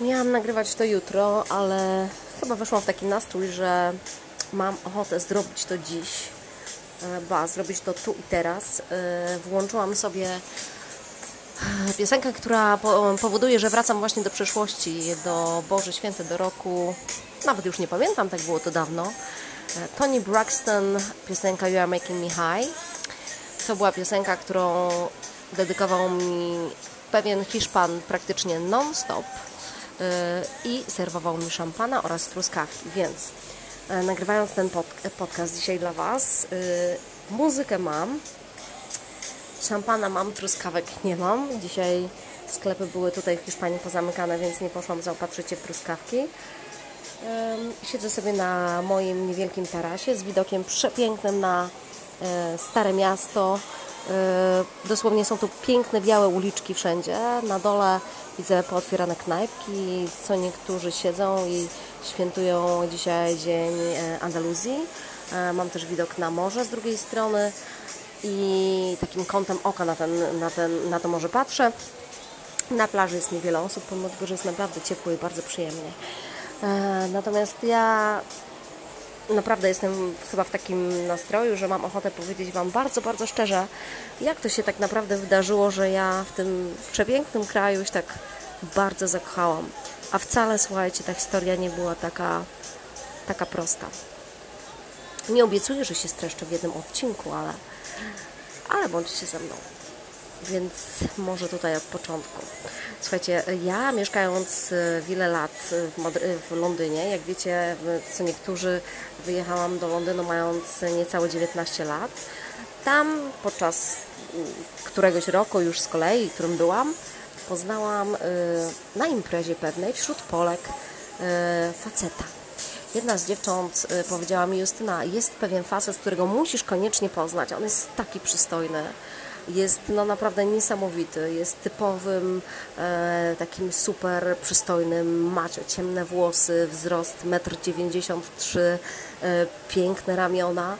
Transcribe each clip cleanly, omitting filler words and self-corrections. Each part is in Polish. Miałam nagrywać to jutro, ale chyba weszłam w taki nastrój, że mam ochotę zrobić to dziś, ba, zrobić to tu i teraz. Włączyłam sobie piosenkę, która powoduje, że wracam właśnie do przeszłości, do Boże Święte, do roku, nawet już nie pamiętam, tak było to dawno. Toni Braxton, piosenka You Are Making Me High. To była piosenka, którą dedykował mi pewien Hiszpan praktycznie non-stop i serwował mi szampana oraz truskawki, więc nagrywając ten podcast dzisiaj dla Was, muzykę mam, szampana mam, truskawek nie mam. Dzisiaj sklepy były tutaj w Hiszpanii pozamykane, więc nie poszłam zaopatrzyć się w truskawki. Siedzę sobie na moim niewielkim tarasie z widokiem przepięknym na Stare Miasto. Dosłownie są tu piękne, białe uliczki wszędzie. Na dole widzę pootwierane knajpki, co niektórzy siedzą i świętują dzisiaj Dzień Andaluzji. Mam też widok na morze z drugiej strony i takim kątem oka na to morze patrzę. Na plaży jest niewiele osób, pomimo tego, że jest naprawdę ciepło i bardzo przyjemnie. Natomiast ja naprawdę jestem chyba w takim nastroju, że mam ochotę powiedzieć Wam bardzo, bardzo szczerze, jak to się tak naprawdę wydarzyło, że ja w tym przepięknym kraju się tak bardzo zakochałam. A wcale, słuchajcie, ta historia nie była taka prosta. Nie obiecuję, że się streszczę w jednym odcinku, ale bądźcie ze mną. Więc może tutaj od początku. Słuchajcie, ja mieszkając wiele lat w Londynie, jak wiecie, co niektórzy, wyjechałam do Londynu mając niecałe 19 lat. Tam podczas któregoś roku już z kolei, którym byłam, poznałam na imprezie pewnej wśród Polek faceta. Jedna z dziewcząt powiedziała mi: Justyna, jest pewien facet, którego musisz koniecznie poznać. On jest taki przystojny. Jest naprawdę niesamowity, jest typowym, takim super przystojnym macio, ciemne włosy, wzrost 1,93 m, piękne ramiona.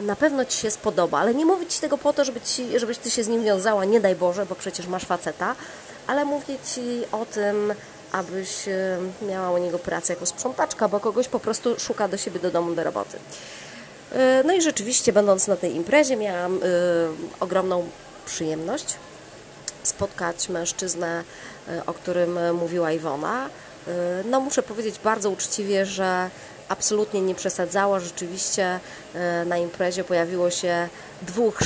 Na pewno Ci się spodoba, ale nie mówię Ci tego po to, żebyś Ty się z nim wiązała, nie daj Boże, bo przecież masz faceta, ale mówię Ci o tym, abyś miała u niego pracę jako sprzątaczka, bo kogoś po prostu szuka do siebie do domu, do roboty. No i rzeczywiście, będąc na tej imprezie, miałam ogromną przyjemność spotkać mężczyznę, o którym mówiła Iwona. No muszę powiedzieć bardzo uczciwie, że absolutnie nie przesadzała. Rzeczywiście na imprezie pojawiło się dwóch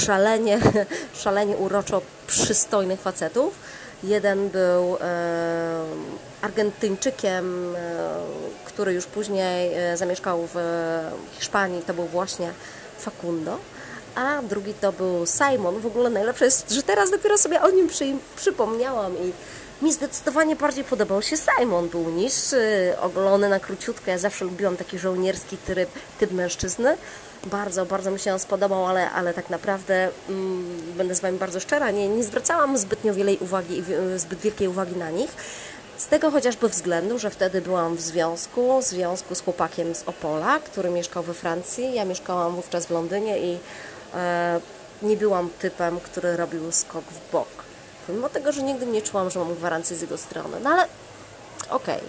szalenie uroczo przystojnych facetów. Jeden był Argentyńczykiem, który już później zamieszkał w Hiszpanii, to był właśnie Facundo, a drugi to był Simon. W ogóle najlepsze jest, że teraz dopiero sobie o nim przypomniałam i mi zdecydowanie bardziej podobał się Simon. Był niższy, ogolony na króciutko, ja zawsze lubiłam taki żołnierski typ mężczyzny. Bardzo, bardzo mi się on spodobał, ale tak naprawdę będę z Wami bardzo szczera, nie zwracałam zbyt wielkiej uwagi na nich. Z tego chociażby względu, że wtedy byłam w związku z chłopakiem z Opola, który mieszkał we Francji. Ja mieszkałam wówczas w Londynie i nie byłam typem, który robił skok w bok. Mimo tego, że nigdy nie czułam, że mam gwarancję z jego strony. No ale okej.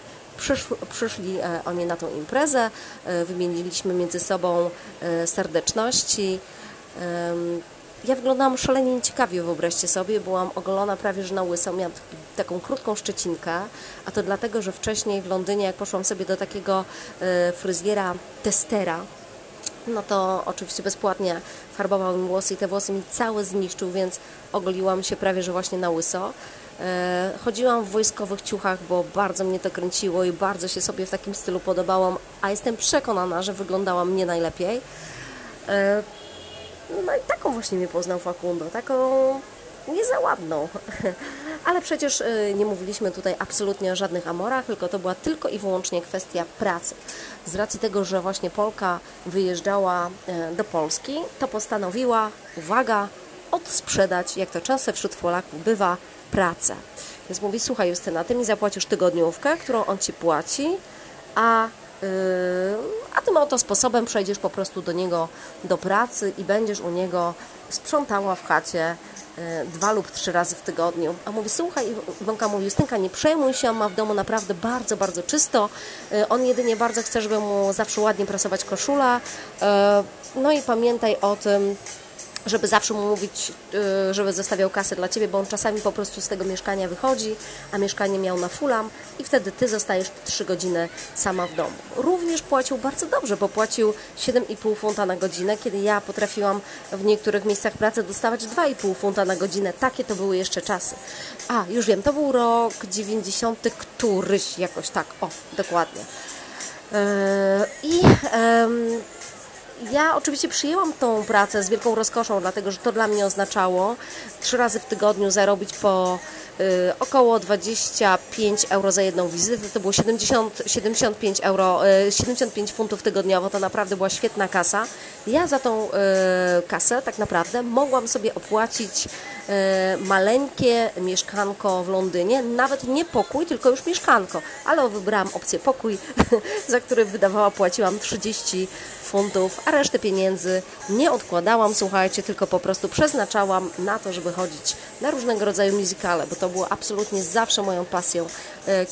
Przyszli oni na tą imprezę, wymieniliśmy między sobą serdeczności. Ja wyglądałam szalenie nieciekawie, wyobraźcie sobie, byłam ogolona prawie że na łyso, miałam taką krótką szczecinkę, a to dlatego, że wcześniej w Londynie, jak poszłam sobie do takiego fryzjera testera, no to oczywiście bezpłatnie farbował mi włosy i te włosy mi całe zniszczył, więc ogoliłam się prawie że właśnie na łyso. Chodziłam w wojskowych ciuchach, bo bardzo mnie to kręciło i bardzo się sobie w takim stylu podobałam, a jestem przekonana, że wyglądałam nie najlepiej. No i taką właśnie mnie poznał Facundo, taką nie za ładną. Ale przecież nie mówiliśmy tutaj absolutnie o żadnych amorach, tylko to była tylko i wyłącznie kwestia pracy. Z racji tego, że właśnie Polka wyjeżdżała do Polski, to postanowiła, uwaga, odsprzedać, jak to często wśród Polaków bywa, pracę. Więc mówi: słuchaj Justyna, Ty mi zapłacisz tygodniówkę, którą on Ci płaci, a Tym oto sposobem przejdziesz po prostu do niego do pracy i będziesz u niego sprzątała w chacie, 2 lub 3 razy w tygodniu. A mówię, słuchaj, Iwonka mówi, Justynka, nie przejmuj się, on ma w domu naprawdę bardzo, bardzo czysto. On jedynie bardzo chce, żeby mu zawsze ładnie prasować koszula. No i pamiętaj o tym, żeby zawsze mu mówić, żeby zostawiał kasę dla Ciebie, bo on czasami po prostu z tego mieszkania wychodzi, a mieszkanie miał na Fulham i wtedy Ty zostajesz 3 godziny sama w domu. Również płacił bardzo dobrze, bo płacił 7,5 funta na godzinę, kiedy ja potrafiłam w niektórych miejscach pracy dostawać 2,5 funta na godzinę. Takie to były jeszcze czasy. A, już wiem, to był rok 90, któryś jakoś tak, o, dokładnie. Ja oczywiście przyjęłam tą pracę z wielką rozkoszą, dlatego że to dla mnie oznaczało 3 razy w tygodniu zarobić po około 25 euro za jedną wizytę. To było 75 funtów tygodniowo. To naprawdę była świetna kasa. Ja za tą kasę tak naprawdę mogłam sobie opłacić maleńkie mieszkanko w Londynie. Nawet nie pokój, tylko już mieszkanko. Ale wybrałam opcję pokój, za który płaciłam 30 funtów, a resztę pieniędzy nie odkładałam, słuchajcie, tylko po prostu przeznaczałam na to, żeby chodzić na różnego rodzaju muzykale, bo to było absolutnie zawsze moją pasją.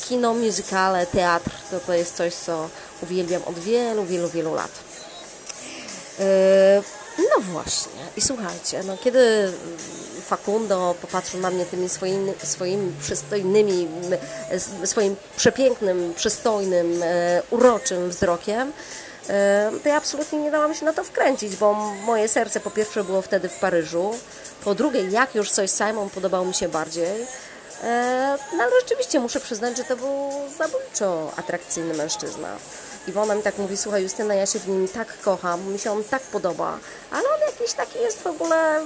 Kino, muzykale, teatr, to jest coś, co uwielbiam od wielu, wielu, wielu lat. No właśnie, i słuchajcie, no kiedy Facundo popatrzył na mnie tymi swoim przepięknym, przystojnym, uroczym wzrokiem, to ja absolutnie nie dałam się na to wkręcić, bo moje serce po pierwsze było wtedy w Paryżu, po drugie jak już coś Simon podobał mi się bardziej, no ale rzeczywiście muszę przyznać, że to był zabójczo atrakcyjny mężczyzna. Iwona mi tak mówi, słuchaj Justyna, ja się w nim tak kocham, mi się on tak podoba, ale on jakiś taki jest w ogóle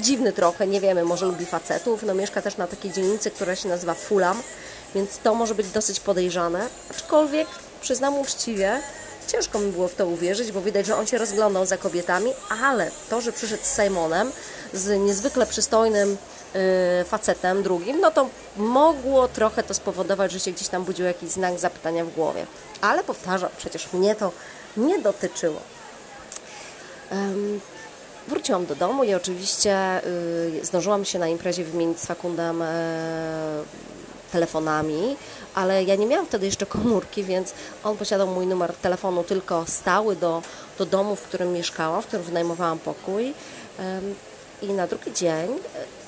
dziwny trochę, nie wiemy, może lubi facetów, no mieszka też na takiej dzielnicy, która się nazywa Fulham, więc to może być dosyć podejrzane, aczkolwiek przyznam uczciwie, ciężko mi było w to uwierzyć, bo widać, że on się rozglądał za kobietami, ale to, że przyszedł z Simonem, z niezwykle przystojnym facetem drugim, no to mogło trochę to spowodować, że się gdzieś tam budził jakiś znak zapytania w głowie. Ale powtarzam, przecież mnie to nie dotyczyło. Wróciłam do domu i oczywiście zdążyłam się na imprezie wymienić z Facundem telefonami, ale ja nie miałam wtedy jeszcze komórki, więc on posiadał mój numer telefonu tylko stały do domu, w którym mieszkałam, w którym wynajmowałam pokój. I na drugi dzień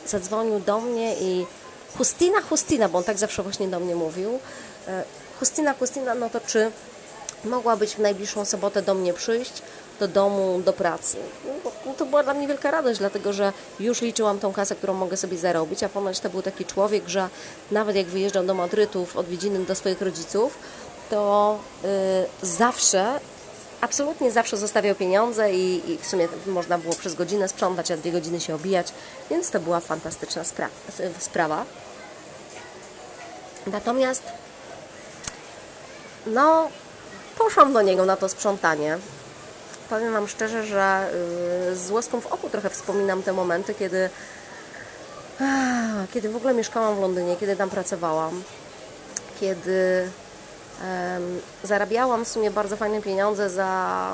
zadzwonił do mnie i Justyna, Justyna, bo on tak zawsze właśnie do mnie mówił. Justyna, Justyna, no to czy mogłabyś w najbliższą sobotę do mnie przyjść, do domu, do pracy? No, to była dla mnie wielka radość, dlatego że już liczyłam tą kasę, którą mogę sobie zarobić, a ponoć to był taki człowiek, że nawet jak wyjeżdżał do Madrytu w odwiedziny do swoich rodziców, to zawsze, absolutnie zawsze zostawiał pieniądze i w sumie można było przez godzinę sprzątać, a 2 godziny się obijać, więc to była fantastyczna sprawa. Natomiast no poszłam do niego na to sprzątanie. Powiem Wam szczerze, że z łaską w oku trochę wspominam te momenty, kiedy w ogóle mieszkałam w Londynie, kiedy tam pracowałam, kiedy zarabiałam w sumie bardzo fajne pieniądze za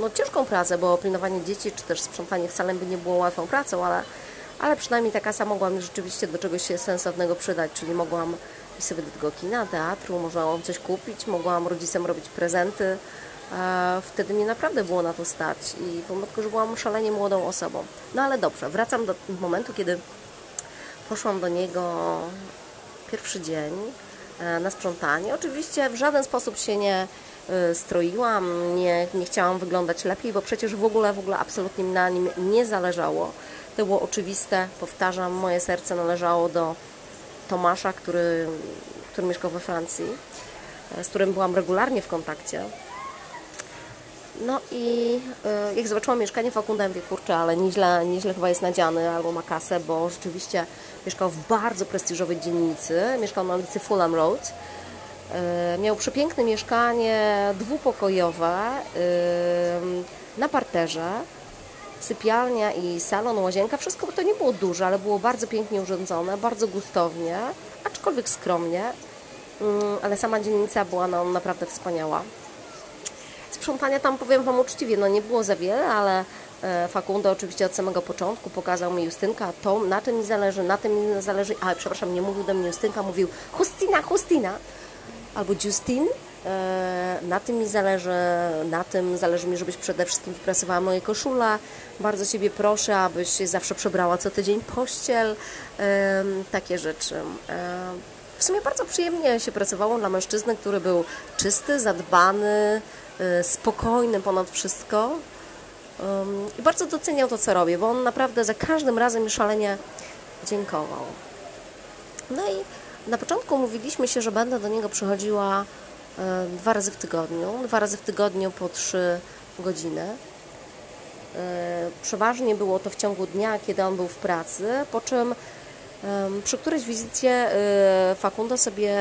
no, ciężką pracę, bo pilnowanie dzieci czy też sprzątanie wcale by nie było łatwą pracą, ale przynajmniej ta kasa mogła mi rzeczywiście do czegoś się sensownego przydać, czyli mogłam iść sobie do tego kina, teatru, mogłam coś kupić, mogłam rodzicom robić prezenty. Wtedy mnie naprawdę było na to stać i pomimo, że byłam szalenie młodą osobą. No ale dobrze, wracam do momentu, kiedy poszłam do niego pierwszy dzień na sprzątanie. Oczywiście w żaden sposób się nie stroiłam, nie chciałam wyglądać lepiej, bo przecież w ogóle absolutnie na nim nie zależało. To było oczywiste, powtarzam, moje serce należało do Tomasza, który mieszkał we Francji, z którym byłam regularnie w kontakcie. No i jak zobaczyłam mieszkanie Facunda, mówię, kurczę, ale nieźle chyba jest nadziany albo ma kasę, bo rzeczywiście mieszkał w bardzo prestiżowej dzielnicy, mieszkał na ulicy Fulham Road, miał przepiękne mieszkanie dwupokojowe na parterze, sypialnia i salon, łazienka, wszystko to nie było duże, ale było bardzo pięknie urządzone, bardzo gustownie, aczkolwiek skromnie, ale sama dzielnica była nam naprawdę wspaniała. Sprzątania tam, powiem Wam uczciwie, no nie było za wiele, ale Facundo oczywiście od samego początku pokazał mi Justynka, Tom, na tym mi zależy, ale przepraszam, nie mówił do mnie Justynka, mówił Justina, albo Justin, na tym zależy mi, żebyś przede wszystkim wyprasowała moje koszule, bardzo Ciebie proszę, abyś zawsze przebrała co tydzień pościel, takie rzeczy. W sumie bardzo przyjemnie się pracowało dla mężczyzny, który był czysty, zadbany, spokojny ponad wszystko i bardzo doceniał to, co robię, bo on naprawdę za każdym razem mi szalenie dziękował. No i na początku umówiliśmy się, że będę do niego przychodziła 2 razy w tygodniu po 3 godziny. Przeważnie było to w ciągu dnia, kiedy on był w pracy, po czym przy którejś wizycie Facundo sobie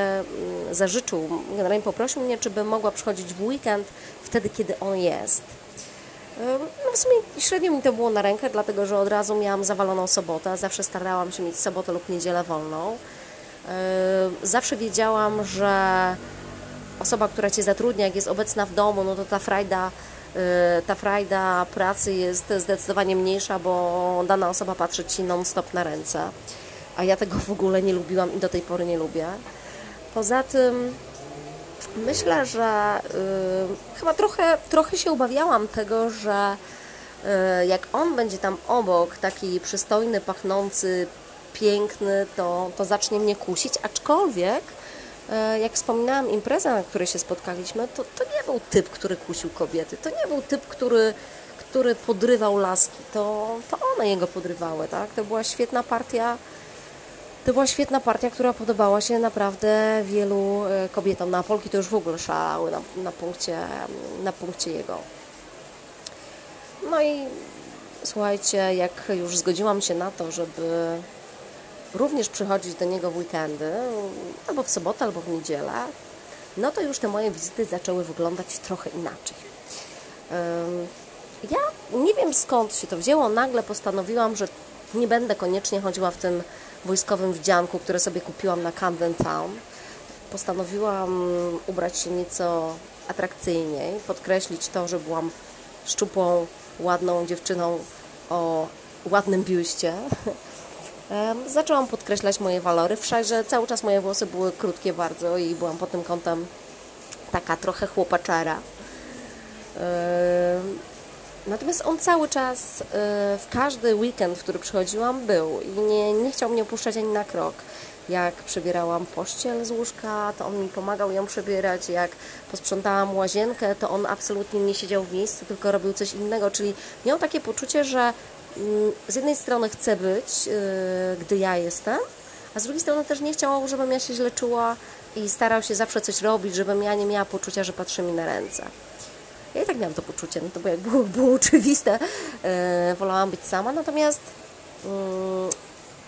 zażyczył, generalnie poprosił mnie, czy bym mogła przychodzić w weekend, wtedy kiedy on jest. No w sumie średnio mi to było na rękę, dlatego że od razu miałam zawaloną sobotę, zawsze starałam się mieć sobotę lub niedzielę wolną. Zawsze wiedziałam, że osoba, która Cię zatrudnia, jak jest obecna w domu, no to ta frajda pracy jest zdecydowanie mniejsza, bo dana osoba patrzy Ci non-stop na ręce. A ja tego w ogóle nie lubiłam i do tej pory nie lubię. Poza tym myślę, że chyba trochę się obawiałam tego, że jak on będzie tam obok, taki przystojny, pachnący, piękny, to zacznie mnie kusić, aczkolwiek jak wspominałam, impreza, na której się spotkaliśmy, to nie był typ, który kusił kobiety, to nie był typ, który podrywał laski, to one jego podrywały, tak? To była świetna partia, która podobała się naprawdę wielu kobietom. No, a Polki to już w ogóle szalały na punkcie jego. No i słuchajcie, jak już zgodziłam się na to, żeby również przychodzić do niego w weekendy, albo w sobotę, albo w niedzielę, no to już te moje wizyty zaczęły wyglądać trochę inaczej. Ja nie wiem, skąd się to wzięło, nagle postanowiłam, że nie będę koniecznie chodziła w tym wojskowym wdzianku, które sobie kupiłam na Camden Town. Postanowiłam ubrać się nieco atrakcyjniej, podkreślić to, że byłam szczupłą, ładną dziewczyną o ładnym biuście. Zaczęłam podkreślać moje walory, wszakże cały czas moje włosy były krótkie bardzo i byłam pod tym kątem taka trochę chłopaczara. Natomiast on cały czas, w każdy weekend, w który przychodziłam, był i nie chciał mnie opuszczać ani na krok. Jak przebierałam pościel z łóżka, to on mi pomagał ją przebierać, jak posprzątałam łazienkę, to on absolutnie nie siedział w miejscu, tylko robił coś innego, czyli miał takie poczucie, że z jednej strony chce być, gdy ja jestem, a z drugiej strony też nie chciał, żebym ja się źle czuła i starał się zawsze coś robić, żebym ja nie miała poczucia, że patrzy mi na ręce. Ja i tak miałam to poczucie, no to było oczywiste, wolałam być sama, natomiast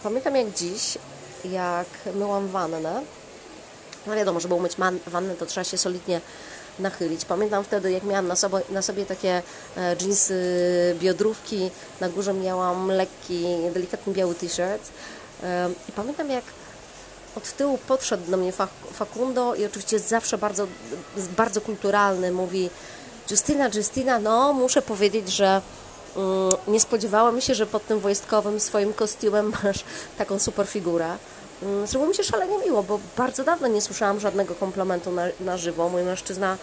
pamiętam jak dziś, jak myłam wannę, no wiadomo, żeby umyć wannę, to trzeba się solidnie nachylić. Pamiętam wtedy, jak miałam na sobie takie dżinsy, biodrówki, na górze miałam lekki, delikatny biały t-shirt i pamiętam jak od tyłu podszedł do mnie Facundo i oczywiście zawsze bardzo, bardzo kulturalny, mówi: Justyna, no muszę powiedzieć, że nie spodziewałam się, że pod tym wojskowym swoim kostiumem masz taką super figurę. Zrobiło mi się szalenie miło, bo bardzo dawno nie słyszałam żadnego komplementu na żywo. Mój mężczyzna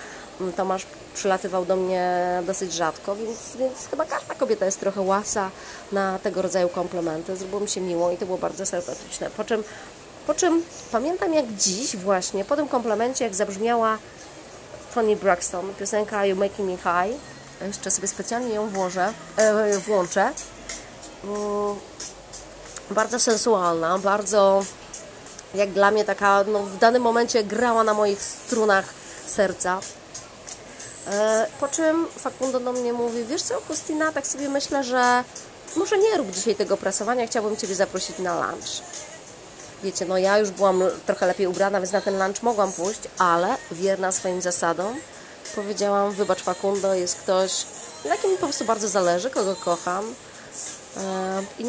Tomasz przylatywał do mnie dosyć rzadko, więc chyba każda kobieta jest trochę łasa na tego rodzaju komplementy. Zrobiło mi się miło i to było bardzo sympatyczne. Po czym pamiętam jak dziś właśnie, po tym komplemencie, jak zabrzmiała Toni Braxton, piosenka You Are Making Me High. Jeszcze sobie specjalnie ją włączę. Bardzo sensualna, bardzo jak dla mnie taka, no, w danym momencie grała na moich strunach serca. Po czym Facundo do mnie mówi: wiesz co, Justyna, tak sobie myślę, że może nie rób dzisiaj tego prasowania, chciałbym Ciebie zaprosić na lunch. Wiecie, no ja już byłam trochę lepiej ubrana, więc na ten lunch mogłam pójść, ale wierna swoim zasadom powiedziałam: wybacz Facundo, jest ktoś, na kim mi po prostu bardzo zależy, kogo kocham i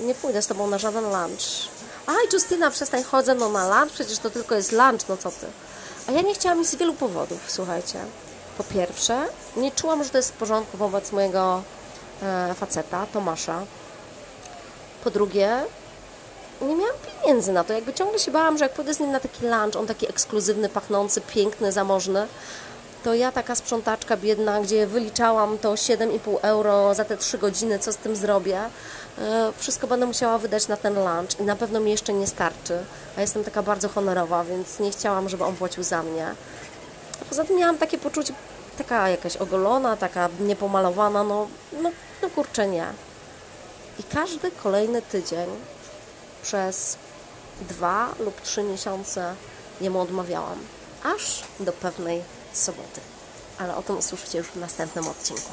nie pójdę z Tobą na żaden lunch. Aj, Justyna, przestań, chodzę no na lunch, przecież to tylko jest lunch, no co Ty. A ja nie chciałam iść z wielu powodów, słuchajcie. Po pierwsze, nie czułam, że to jest w porządku wobec mojego faceta, Tomasza. Po drugie, nie miałam pieniędzy na to, jakby ciągle się bałam, że jak pójdę z nim na taki lunch, on taki ekskluzywny, pachnący, piękny, zamożny, to ja taka sprzątaczka biedna, gdzie wyliczałam to 7,5 € za te 3 godziny, co z tym zrobię, wszystko będę musiała wydać na ten lunch i na pewno mi jeszcze nie starczy, a jestem taka bardzo honorowa, więc nie chciałam, żeby on płacił za mnie. Poza tym miałam takie poczucie, taka jakaś ogolona, taka niepomalowana, no kurczę nie. I każdy kolejny tydzień przez 2 lub 3 miesiące jemu odmawiałam, aż do pewnej soboty. Ale o tym usłyszycie już w następnym odcinku.